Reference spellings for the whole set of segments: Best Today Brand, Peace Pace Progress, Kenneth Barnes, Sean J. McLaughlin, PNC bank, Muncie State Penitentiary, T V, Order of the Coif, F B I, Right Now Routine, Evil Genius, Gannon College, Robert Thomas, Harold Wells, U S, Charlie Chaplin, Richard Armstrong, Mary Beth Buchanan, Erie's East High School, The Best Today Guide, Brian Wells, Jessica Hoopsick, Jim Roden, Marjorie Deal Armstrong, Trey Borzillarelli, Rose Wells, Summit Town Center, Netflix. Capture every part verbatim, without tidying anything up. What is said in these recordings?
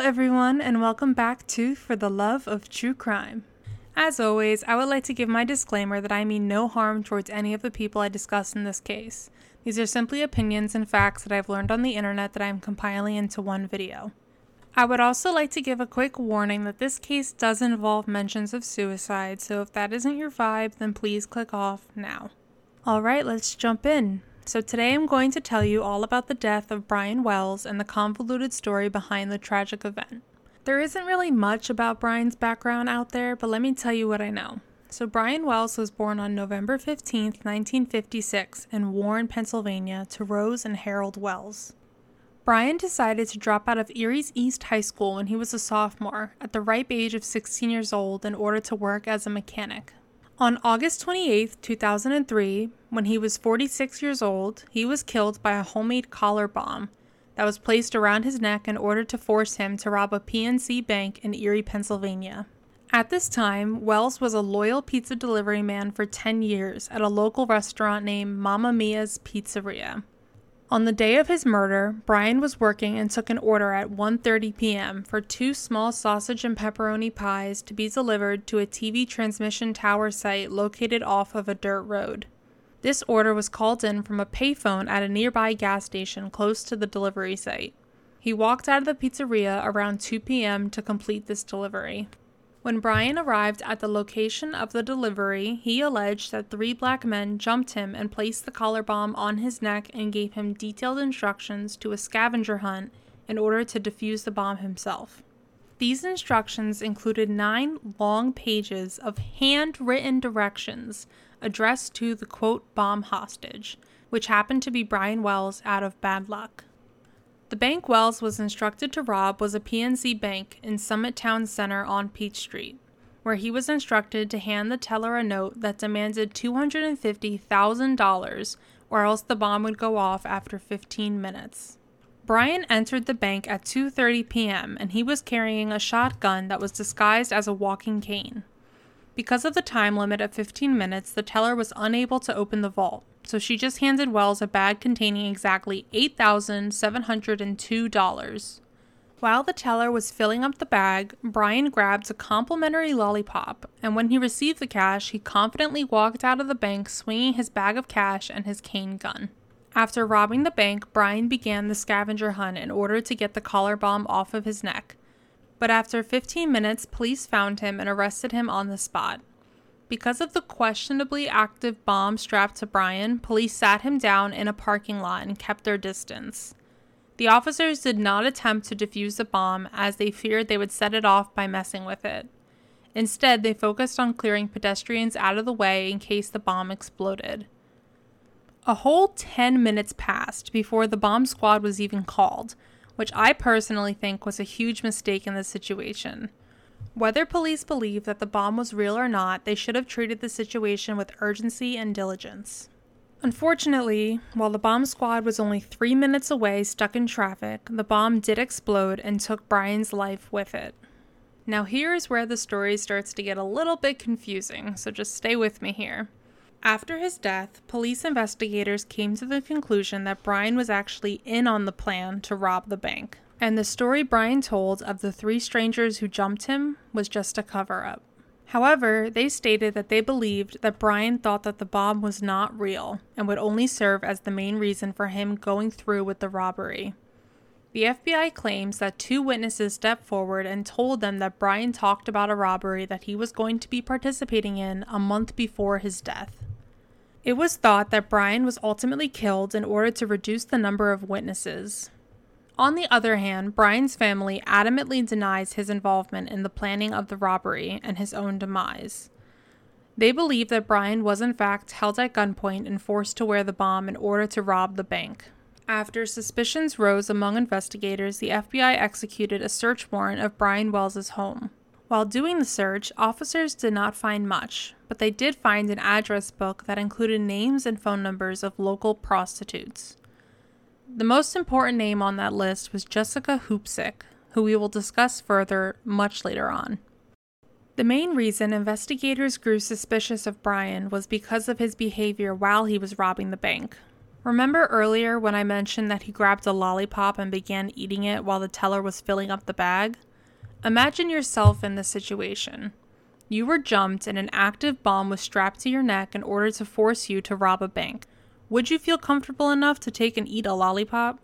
Hello everyone, and welcome back to For the Love of True Crime. As always, I would like to give my disclaimer that I mean no harm towards any of the people I discuss in this case. These are simply opinions and facts that I've learned on the internet that I am compiling into one video. I would also like to give a quick warning that this case does involve mentions of suicide, so if that isn't your vibe, then please click off now. Alright, let's jump in. So today I'm going to tell you all about the death of Brian Wells and the convoluted story behind the tragic event. There isn't really much about Brian's background out there, but let me tell you what I know. So Brian Wells was born on November fifteenth, nineteen fifty-six in Warren, Pennsylvania to Rose and Harold Wells. Brian decided to drop out of Erie's East High School when he was a sophomore at the ripe age of sixteen years old in order to work as a mechanic. On August twenty-eighth, two thousand three, when he was forty-six years old, he was killed by a homemade collar bomb that was placed around his neck in order to force him to rob a P N C bank in Erie, Pennsylvania. At this time, Wells was a loyal pizza delivery man for ten years at a local restaurant named Mama Mia's Pizzeria. On the day of his murder, Brian was working and took an order at one thirty p.m. for two small sausage and pepperoni pies to be delivered to a T V transmission tower site located off of a dirt road. This order was called in from a payphone at a nearby gas station close to the delivery site. He walked out of the pizzeria around two p.m. to complete this delivery. When Brian arrived at the location of the delivery, he alleged that three black men jumped him and placed the collar bomb on his neck and gave him detailed instructions to a scavenger hunt in order to defuse the bomb himself. These instructions included nine long pages of handwritten directions addressed to the quote bomb hostage, which happened to be Brian Wells out of bad luck. The bank Wells was instructed to rob was a P N C bank in Summit Town Center on Peach Street, where he was instructed to hand the teller a note that demanded two hundred fifty thousand dollars or else the bomb would go off after fifteen minutes. Brian entered the bank at two thirty p.m. and he was carrying a shotgun that was disguised as a walking cane. Because of the time limit of fifteen minutes, the teller was unable to open the vault. So she just handed Wells a bag containing exactly eight thousand seven hundred two dollars. While the teller was filling up the bag, Brian grabbed a complimentary lollipop, and when he received the cash, he confidently walked out of the bank swinging his bag of cash and his cane gun. After robbing the bank, Brian began the scavenger hunt in order to get the collar bomb off of his neck. But after fifteen minutes, police found him and arrested him on the spot. Because of the questionably active bomb strapped to Brian, police sat him down in a parking lot and kept their distance. The officers did not attempt to defuse the bomb as they feared they would set it off by messing with it. Instead, they focused on clearing pedestrians out of the way in case the bomb exploded. A whole ten minutes passed before the bomb squad was even called, which I personally think was a huge mistake in this situation. Whether police believed that the bomb was real or not, they should have treated the situation with urgency and diligence. Unfortunately, while the bomb squad was only three minutes away stuck in traffic, the bomb did explode and took Brian's life with it. Now here is where the story starts to get a little bit confusing, so just stay with me here. After his death, police investigators came to the conclusion that Brian was actually in on the plan to rob the bank. And the story Brian told of the three strangers who jumped him was just a cover-up. However, they stated that they believed that Brian thought that the bomb was not real and would only serve as the main reason for him going through with the robbery. The F B I claims that two witnesses stepped forward and told them that Brian talked about a robbery that he was going to be participating in a month before his death. It was thought that Brian was ultimately killed in order to reduce the number of witnesses. On the other hand, Brian's family adamantly denies his involvement in the planning of the robbery and his own demise. They believe that Brian was in fact held at gunpoint and forced to wear the bomb in order to rob the bank. After suspicions rose among investigators, the F B I executed a search warrant of Brian Wells' home. While doing the search, officers did not find much, but they did find an address book that included names and phone numbers of local prostitutes. The most important name on that list was Jessica Hoopsick, who we will discuss further much later on. The main reason investigators grew suspicious of Brian was because of his behavior while he was robbing the bank. Remember earlier when I mentioned that he grabbed a lollipop and began eating it while the teller was filling up the bag? Imagine yourself in this situation. You were jumped and an active bomb was strapped to your neck in order to force you to rob a bank. Would you feel comfortable enough to take and eat a lollipop?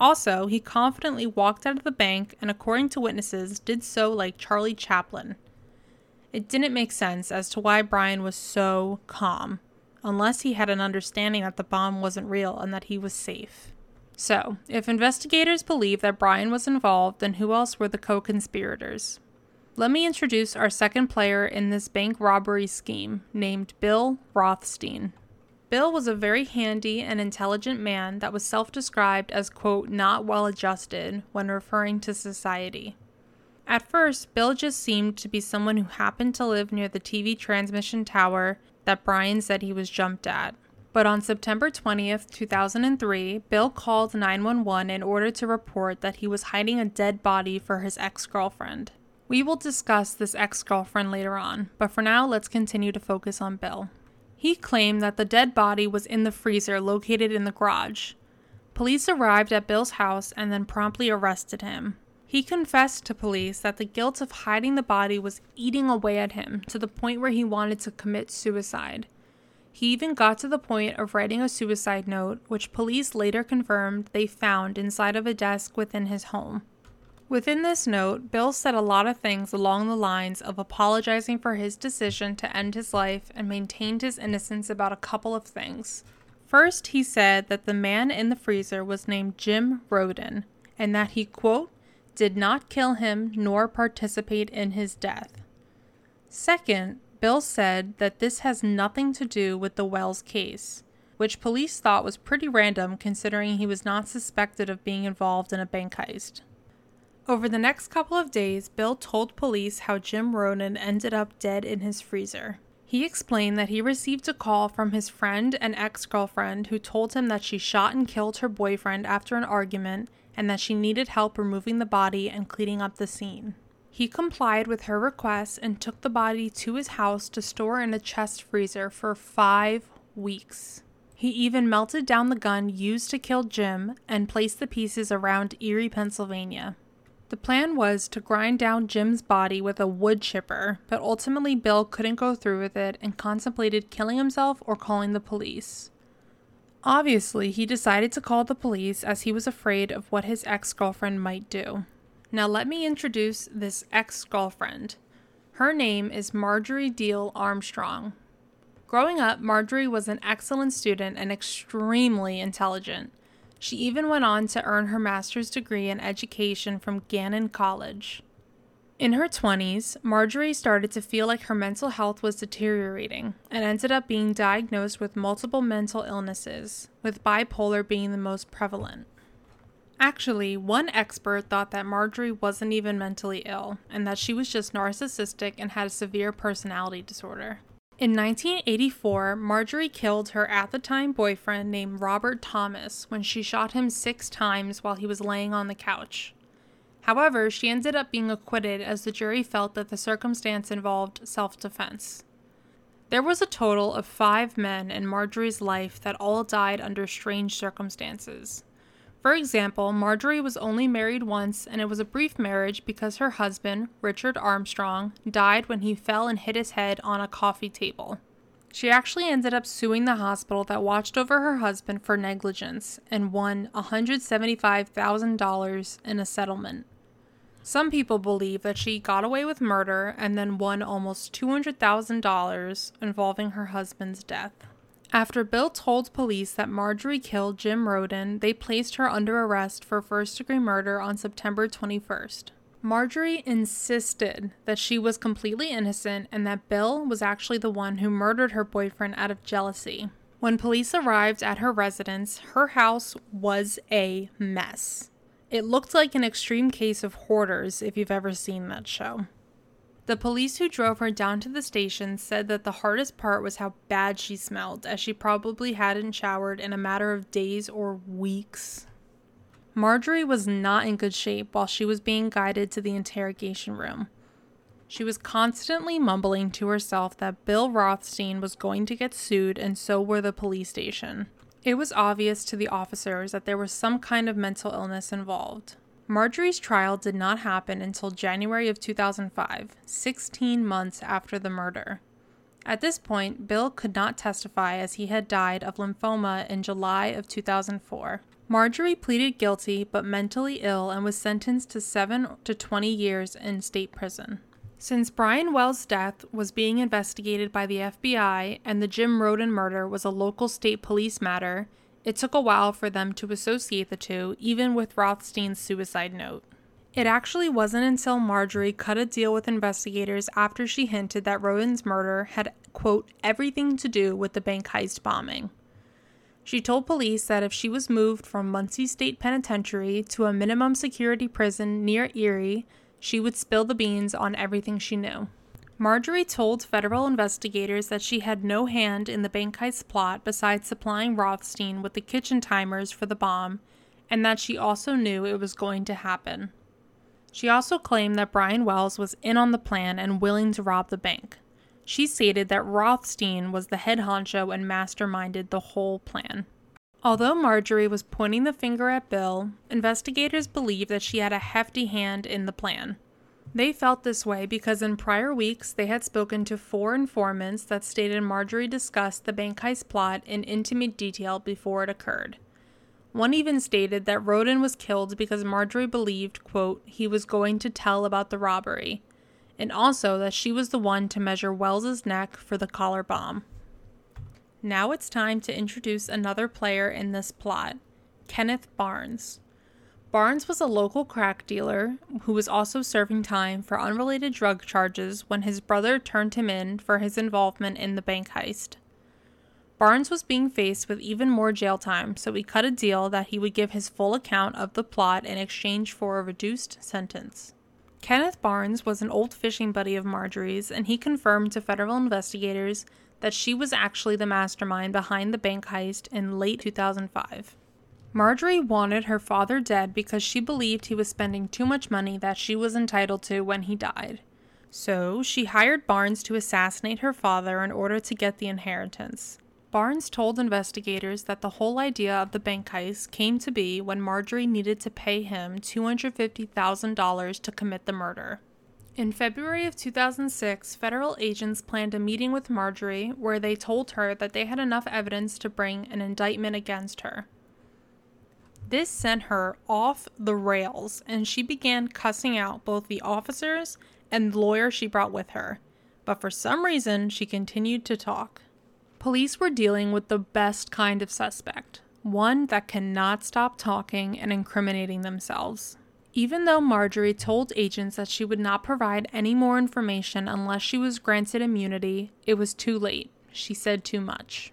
Also, he confidently walked out of the bank and, according to witnesses, did so like Charlie Chaplin. It didn't make sense as to why Brian was so calm, unless he had an understanding that the bomb wasn't real and that he was safe. So, if investigators believe that Brian was involved, then who else were the co-conspirators? Let me introduce our second player in this bank robbery scheme, named Bill Rothstein. Bill was a very handy and intelligent man that was self-described as, quote, not well-adjusted when referring to society. At first, Bill just seemed to be someone who happened to live near the T V transmission tower that Brian said he was jumped at. But on September twentieth, two thousand three, Bill called nine one one in order to report that he was hiding a dead body for his ex-girlfriend. We will discuss this ex-girlfriend later on, but for now, let's continue to focus on Bill. He claimed that the dead body was in the freezer located in the garage. Police arrived at Bill's house and then promptly arrested him. He confessed to police that the guilt of hiding the body was eating away at him to the point where he wanted to commit suicide. He even got to the point of writing a suicide note, which police later confirmed they found inside of a desk within his home. Within this note, Bill said a lot of things along the lines of apologizing for his decision to end his life and maintained his innocence about a couple of things. First, he said that the man in the freezer was named Jim Roden and that he, quote, did not kill him nor participate in his death. Second, Bill said that this has nothing to do with the Wells case, which police thought was pretty random considering he was not suspected of being involved in a bank heist. Over the next couple of days, Bill told police how Jim Roden ended up dead in his freezer. He explained that he received a call from his friend and ex-girlfriend who told him that she shot and killed her boyfriend after an argument and that she needed help removing the body and cleaning up the scene. He complied with her request and took the body to his house to store in a chest freezer for five weeks. He even melted down the gun used to kill Jim and placed the pieces around Erie, Pennsylvania. The plan was to grind down Jim's body with a wood chipper, but ultimately Bill couldn't go through with it and contemplated killing himself or calling the police. Obviously, he decided to call the police as he was afraid of what his ex-girlfriend might do. Now let me introduce this ex-girlfriend. Her name is Marjorie Deal Armstrong. Growing up, Marjorie was an excellent student and extremely intelligent. She even went on to earn her master's degree in education from Gannon College. In her twenties, Marjorie started to feel like her mental health was deteriorating and ended up being diagnosed with multiple mental illnesses, with bipolar being the most prevalent. Actually, one expert thought that Marjorie wasn't even mentally ill and that she was just narcissistic and had a severe personality disorder. In nineteen eighty-four, Marjorie killed her at-the-time boyfriend named Robert Thomas when she shot him six times while he was laying on the couch. However, she ended up being acquitted as the jury felt that the circumstance involved self-defense. There was a total of five men in Marjorie's life that all died under strange circumstances. For example, Marjorie was only married once, and it was a brief marriage because her husband, Richard Armstrong, died when he fell and hit his head on a coffee table. She actually ended up suing the hospital that watched over her husband for negligence and won one hundred seventy-five thousand dollars in a settlement. Some people believe that she got away with murder and then won almost two hundred thousand dollars involving her husband's death. After Bill told police that Marjorie killed Jim Roden, they placed her under arrest for first-degree murder on September twenty-first. Marjorie insisted that she was completely innocent and that Bill was actually the one who murdered her boyfriend out of jealousy. When police arrived at her residence, her house was a mess. It looked like an extreme case of Hoarders, if you've ever seen that show. The police who drove her down to the station said that the hardest part was how bad she smelled, as she probably hadn't showered in a matter of days or weeks. Marjorie was not in good shape while she was being guided to the interrogation room. She was constantly mumbling to herself that Bill Rothstein was going to get sued and so were the police station. It was obvious to the officers that there was some kind of mental illness involved. Marjorie's trial did not happen until January of two thousand five, sixteen months after the murder. At this point, Bill could not testify as he had died of lymphoma in July of two thousand four. Marjorie pleaded guilty but mentally ill and was sentenced to seven to twenty years in state prison. Since Brian Wells' death was being investigated by the F B I and the Jim Roden murder was a local state police matter, it took a while for them to associate the two, even with Rothstein's suicide note. It actually wasn't until Marjorie cut a deal with investigators after she hinted that Roden's murder had, quote, everything to do with the bank heist bombing. She told police that if she was moved from Muncie State Penitentiary to a minimum security prison near Erie, she would spill the beans on everything she knew. Marjorie told federal investigators that she had no hand in the bank heist plot besides supplying Rothstein with the kitchen timers for the bomb, and that she also knew it was going to happen. She also claimed that Brian Wells was in on the plan and willing to rob the bank. She stated that Rothstein was the head honcho and masterminded the whole plan. Although Marjorie was pointing the finger at Bill, investigators believed that she had a hefty hand in the plan. They felt this way because in prior weeks they had spoken to four informants that stated Marjorie discussed the bank heist plot in intimate detail before it occurred. One even stated that Roden was killed because Marjorie believed, quote, he was going to tell about the robbery, and also that she was the one to measure Wells's neck for the collar bomb. Now it's time to introduce another player in this plot, Kenneth Barnes. Barnes was a local crack dealer who was also serving time for unrelated drug charges when his brother turned him in for his involvement in the bank heist. Barnes was being faced with even more jail time, so he cut a deal that he would give his full account of the plot in exchange for a reduced sentence. Kenneth Barnes was an old fishing buddy of Marjorie's, and he confirmed to federal investigators that she was actually the mastermind behind the bank heist in late two thousand five. Marjorie wanted her father dead because she believed he was spending too much money that she was entitled to when he died. So she hired Barnes to assassinate her father in order to get the inheritance. Barnes told investigators that the whole idea of the bank heist came to be when Marjorie needed to pay him two hundred fifty thousand dollars to commit the murder. In February of two thousand six, federal agents planned a meeting with Marjorie where they told her that they had enough evidence to bring an indictment against her. This sent her off the rails, and she began cussing out both the officers and the lawyer she brought with her. But for some reason, she continued to talk. Police were dealing with the best kind of suspect, one that cannot stop talking and incriminating themselves. Even though Marjorie told agents that she would not provide any more information unless she was granted immunity, it was too late. She said too much.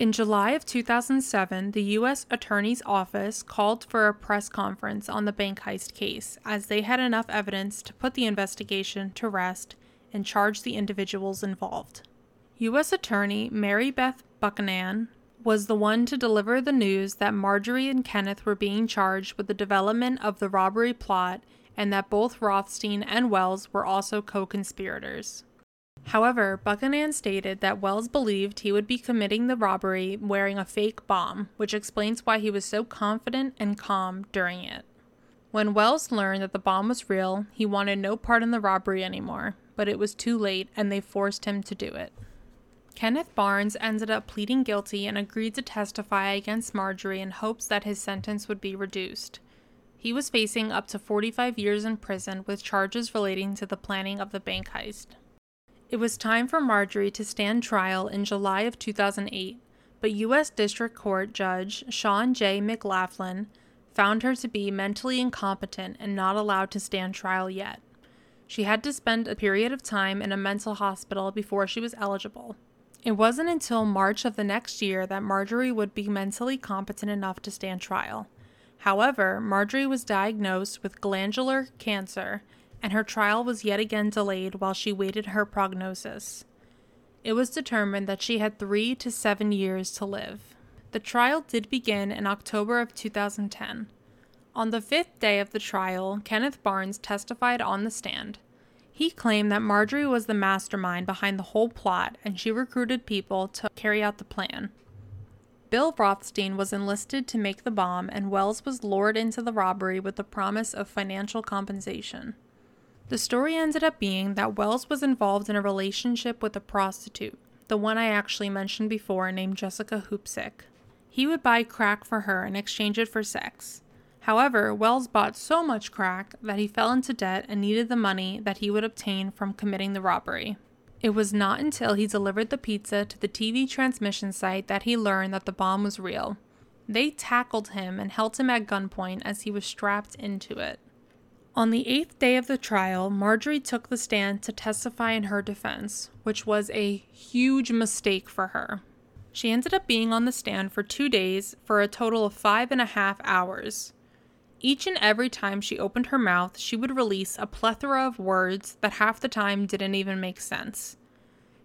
In July of two thousand seven, the U S Attorney's Office called for a press conference on the bank heist case, as they had enough evidence to put the investigation to rest and charge the individuals involved. U S Attorney Mary Beth Buchanan was the one to deliver the news that Marjorie and Kenneth were being charged with the development of the robbery plot and that both Rothstein and Wells were also co-conspirators. However, Buchanan stated that Wells believed he would be committing the robbery wearing a fake bomb, which explains why he was so confident and calm during it. When Wells learned that the bomb was real, he wanted no part in the robbery anymore, but it was too late and they forced him to do it. Kenneth Barnes ended up pleading guilty and agreed to testify against Marjorie in hopes that his sentence would be reduced. He was facing up to forty-five years in prison with charges relating to the planning of the bank heist. It was time for Marjorie to stand trial in July of two thousand eight, but U S District Court Judge Sean J. McLaughlin found her to be mentally incompetent and not allowed to stand trial yet. She had to spend a period of time in a mental hospital before she was eligible. It wasn't until March of the next year that Marjorie would be mentally competent enough to stand trial. However, Marjorie was diagnosed with glandular cancer, and her trial was yet again delayed while she waited her prognosis. It was determined that she had three to seven years to live. The trial did begin in October of two thousand ten. On the fifth day of the trial, Kenneth Barnes testified on the stand. He claimed that Marjorie was the mastermind behind the whole plot, and she recruited people to carry out the plan. Bill Rothstein was enlisted to make the bomb, and Wells was lured into the robbery with the promise of financial compensation. The story ended up being that Wells was involved in a relationship with a prostitute, the one I actually mentioned before, named Jessica Hoopsick. He would buy crack for her and exchange it for sex. However, Wells bought so much crack that he fell into debt and needed the money that he would obtain from committing the robbery. It was not until he delivered the pizza to the T V transmission site that he learned that the bomb was real. They tackled him and held him at gunpoint as he was strapped into it. On the eighth day of the trial, Marjorie took the stand to testify in her defense, which was a huge mistake for her. She ended up being on the stand for two days for a total of five and a half hours. Each and every time she opened her mouth, she would release a plethora of words that half the time didn't even make sense.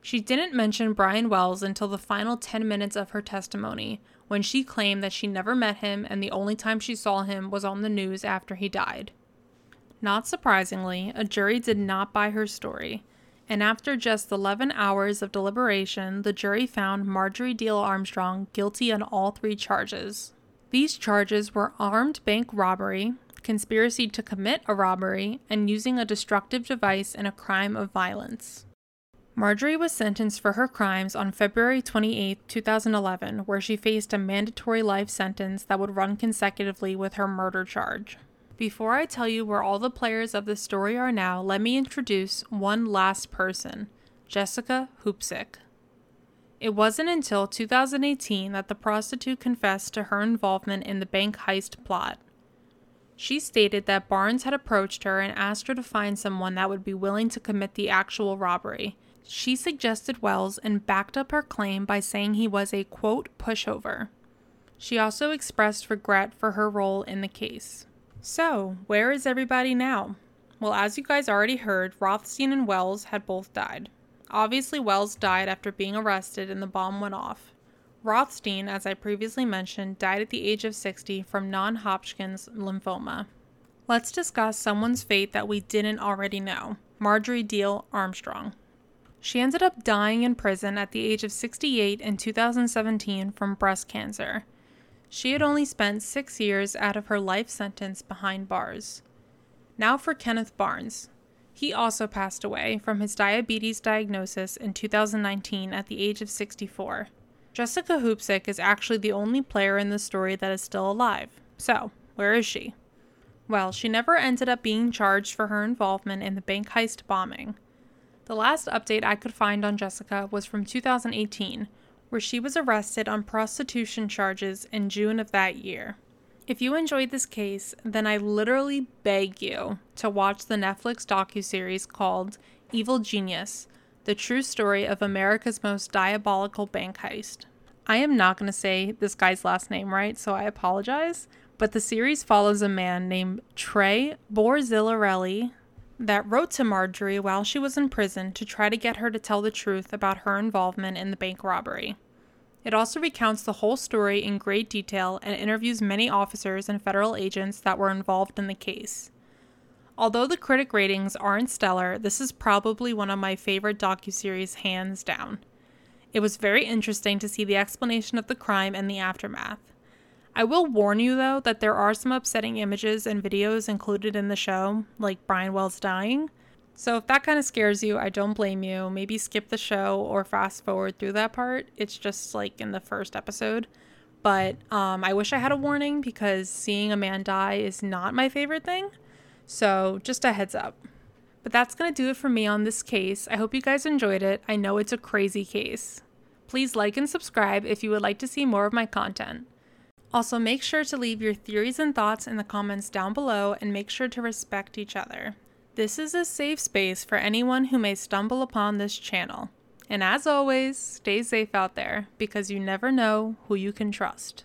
She didn't mention Brian Wells until the final ten minutes of her testimony, when she claimed that she never met him and the only time she saw him was on the news after he died. Not surprisingly, a jury did not buy her story, and after just eleven hours of deliberation, the jury found Marjorie Deal Armstrong guilty on all three charges. These charges were armed bank robbery, conspiracy to commit a robbery, and using a destructive device in a crime of violence. Marjorie was sentenced for her crimes on February twenty-eighth, two thousand eleven, where she faced a mandatory life sentence that would run consecutively with her murder charge. Before I tell you where all the players of this story are now, let me introduce one last person, Jessica Hoopsick. It wasn't until two thousand eighteen that the prostitute confessed to her involvement in the bank heist plot. She stated that Barnes had approached her and asked her to find someone that would be willing to commit the actual robbery. She suggested Wells and backed up her claim by saying he was a, quote, pushover. She also expressed regret for her role in the case. So, where is everybody now? Well, as you guys already heard, Rothstein and Wells had both died. Obviously, Wells died after being arrested and the bomb went off. Rothstein, as I previously mentioned, died at the age of sixty from non-Hodgkin's lymphoma. Let's discuss someone's fate that we didn't already know, Marjorie Deal Armstrong. She ended up dying in prison at the age of sixty-eight in two thousand seventeen from breast cancer. She had only spent six years out of her life sentence behind bars. Now for Kenneth Barnes. He also passed away from his diabetes diagnosis in two thousand nineteen at the age of sixty-four. Jessica Hoopsick is actually the only player in this story that is still alive. So, where is she? Well, she never ended up being charged for her involvement in the bank heist bombing. The last update I could find on Jessica was from two thousand eighteen, where she was arrested on prostitution charges in June of that year. If you enjoyed this case, then I literally beg you to watch the Netflix docuseries called Evil Genius, the true story of America's most diabolical bank heist. I am not going to say this guy's last name right, so I apologize, but the series follows a man named Trey Borzillarelli that wrote to Marjorie while she was in prison to try to get her to tell the truth about her involvement in the bank robbery. It also recounts the whole story in great detail and interviews many officers and federal agents that were involved in the case. Although the critic ratings aren't stellar, this is probably one of my favorite docuseries hands down. It was very interesting to see the explanation of the crime and the aftermath. I will warn you, though, that there are some upsetting images and videos included in the show, like Brian Wells dying. So if that kind of scares you, I don't blame you. Maybe skip the show or fast forward through that part. It's just like in the first episode. But um, I wish I had a warning, because seeing a man die is not my favorite thing. So just a heads up. But that's going to do it for me on this case. I hope you guys enjoyed it. I know it's a crazy case. Please like and subscribe if you would like to see more of my content. Also, make sure to leave your theories and thoughts in the comments down below, and make sure to respect each other. This is a safe space for anyone who may stumble upon this channel. And as always, stay safe out there, because you never know who you can trust.